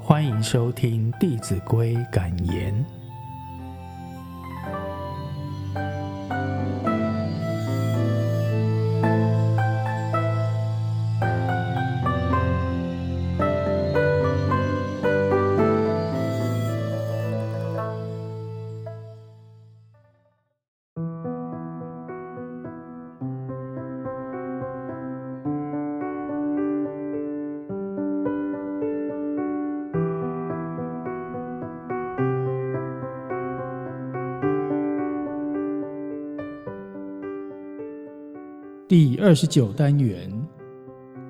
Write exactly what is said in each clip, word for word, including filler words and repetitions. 欢迎收听《弟子规》感言。第二十九单元，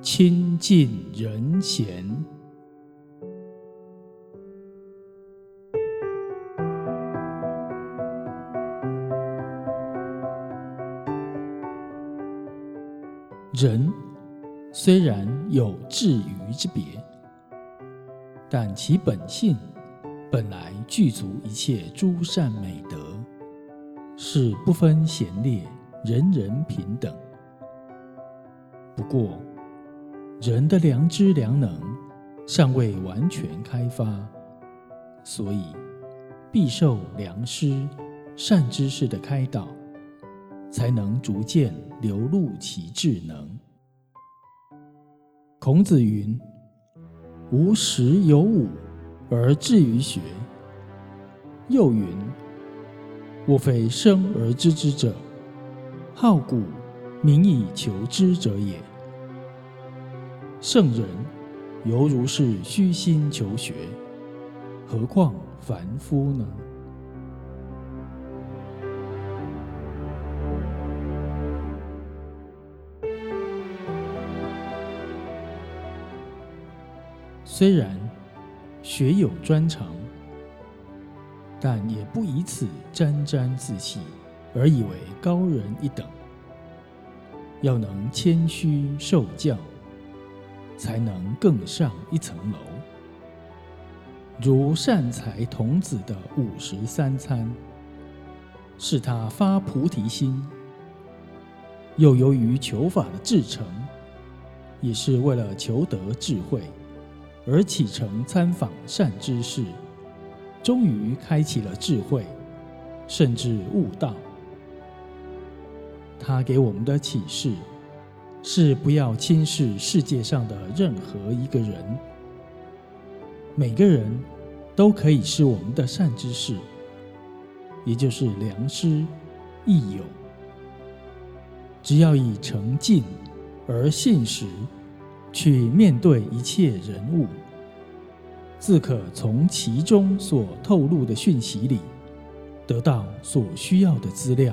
亲近人贤。人虽然有智愚之别，但其本性本来具足一切诸善美德，是不分贤劣，人人平等。不过，人的良知良能尚未完全开发，所以必受良师、善知识的开导，才能逐渐流露其智能。孔子云：“吾十有五而志于学。”又云：“我非生而知之者，好古民以求知者也。”圣人犹如是虚心求学，何况凡夫呢？虽然学有专长，但也不以此沾沾自喜，而以为高人一等。要能谦虚受教，才能更上一层楼。如善财童子的五十三参，是他发菩提心；又由于求法的至诚，也是为了求得智慧而启程参访善知识，终于开启了智慧，甚至悟道。他给我们的启示是，不要轻视世界上的任何一个人，每个人都可以是我们的善知识，也就是良师益友。只要以诚敬而信实去面对一切人物，自可从其中所透露的讯息里得到所需要的资料。